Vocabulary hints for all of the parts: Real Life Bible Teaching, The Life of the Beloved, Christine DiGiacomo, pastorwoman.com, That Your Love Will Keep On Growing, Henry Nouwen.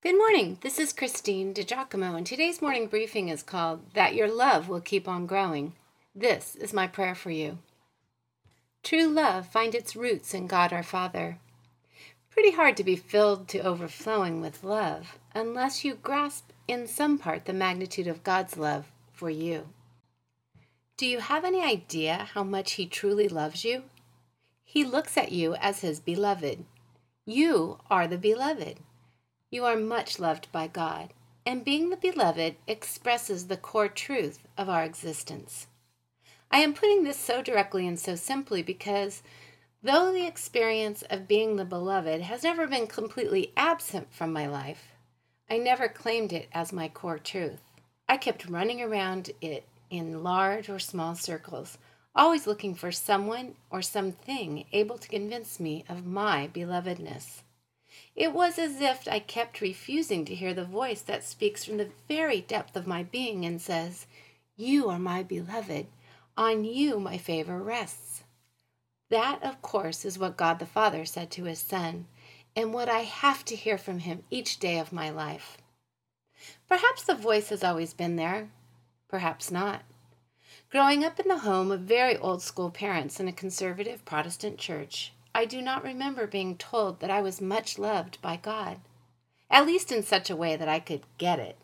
Good morning, this is Christine DiGiacomo, and today's morning briefing is called That Your Love Will Keep On Growing. This is my prayer for you. True love finds its roots in God our Father. Pretty hard to be filled to overflowing with love unless you grasp in some part the magnitude of God's love for you. Do you have any idea how much He truly loves you? He looks at you as His beloved. You are the beloved. You are much loved by God, and being the beloved expresses the core truth of our existence. I am putting this so directly and so simply because though the experience of being the beloved has never been completely absent from my life, I never claimed it as my core truth. I kept running around it in large or small circles, always looking for someone or something able to convince me of my belovedness. It was as if I kept refusing to hear the voice that speaks from the very depth of my being and says, "You are my beloved. On you my favor rests." That, of course, is what God the Father said to His Son, and what I have to hear from Him each day of my life. Perhaps the voice has always been there. Perhaps not. Growing up in the home of very old-school parents in a conservative Protestant church, I do not remember being told that I was much loved by God, at least in such a way that I could get it.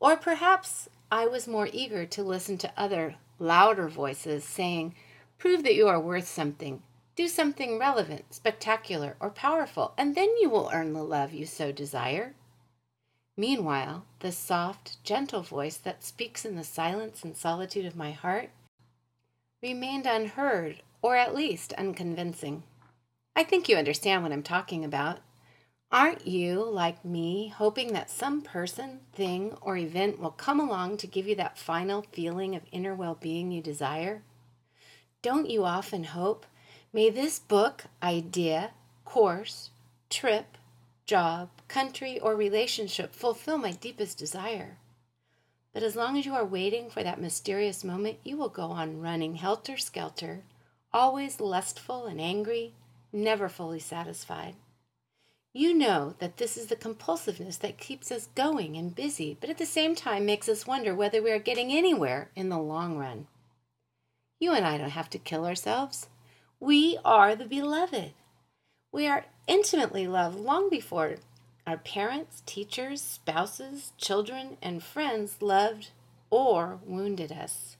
Or perhaps I was more eager to listen to other, louder voices saying, "Prove that you are worth something. Do something relevant, spectacular, or powerful, and then you will earn the love you so desire." Meanwhile, the soft, gentle voice that speaks in the silence and solitude of my heart remained unheard, or at least unconvincing. I think you understand what I'm talking about. Aren't you, like me, hoping that some person, thing, or event will come along to give you that final feeling of inner well-being you desire? Don't you often hope, "May this book, idea, course, trip, job, country, or relationship fulfill my deepest desire"? But as long as you are waiting for that mysterious moment, you will go on running helter-skelter, always lustful and angry, never fully satisfied. You know that this is the compulsiveness that keeps us going and busy, but at the same time makes us wonder whether we are getting anywhere in the long run. You and I don't have to kill ourselves. We are the beloved. We are intimately loved long before our parents, teachers, spouses, children, and friends loved or wounded us.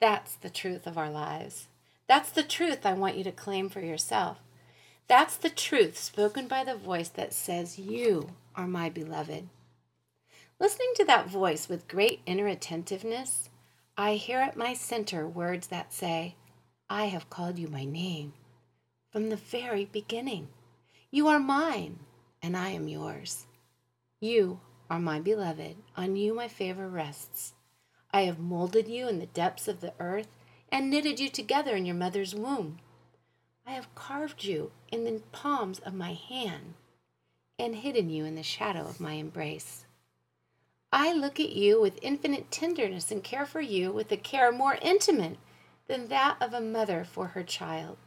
That's the truth of our lives. That's the truth I want you to claim for yourself. That's the truth spoken by the voice that says, "You are my beloved." Listening to that voice with great inner attentiveness, I hear at my center words that say, "I have called you by name from the very beginning. You are mine, and I am yours. You are my beloved. On you my favor rests. I have molded you in the depths of the earth and knitted you together in your mother's womb. I have carved you in the palms of my hand and hidden you in the shadow of my embrace. I look at you with infinite tenderness and care for you with a care more intimate than that of a mother for her child.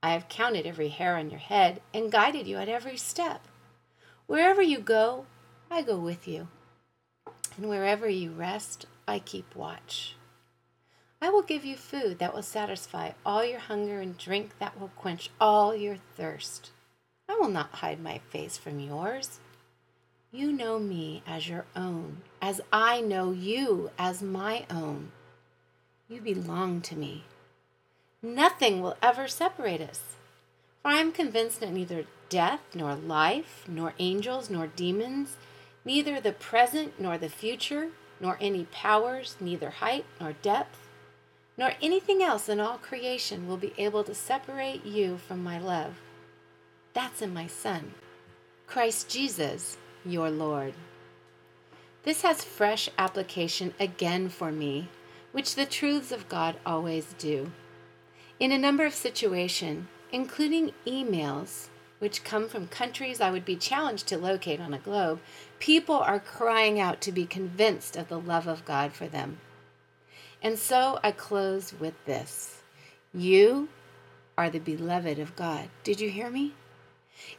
I have counted every hair on your head and guided you at every step. Wherever you go, I go with you. And wherever you rest, I keep watch. I will give you food that will satisfy all your hunger and drink that will quench all your thirst. I will not hide my face from yours. You know me as your own, as I know you as my own. You belong to me. Nothing will ever separate us. For I am convinced that neither death, nor life, nor angels, nor demons, neither the present, nor the future, nor any powers, neither height, nor depth, nor anything else in all creation will be able to separate you from my love. That's in my Son, Christ Jesus, your Lord." This has fresh application again for me, which the truths of God always do. In a number of situations, including emails, which come from countries I would be challenged to locate on a globe, people are crying out to be convinced of the love of God for them. And so I close with this: you are the beloved of God. Did you hear me?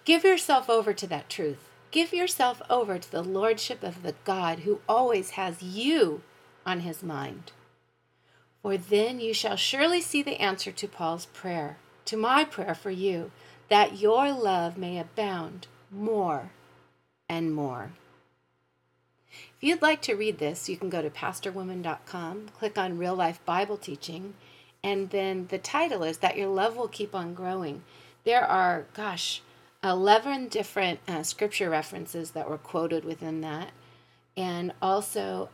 Give yourself over to that truth. Give yourself over to the lordship of the God who always has you on his mind. For then you shall surely see the answer to Paul's prayer, to my prayer for you, that your love may abound more and more. If you'd like to read this, you can go to pastorwoman.com, click on Real Life Bible Teaching, and then the title is That Your Love Will Keep On Growing. There are, 11 different scripture references that were quoted within that. And also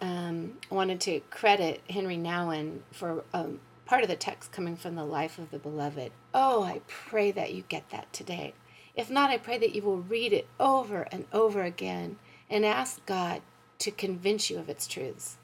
wanted to credit Henry Nouwen for part of the text coming from The Life of the Beloved. Oh, I pray that you get that today. If not, I pray that you will read it over and over again and ask God to convince you of its truths.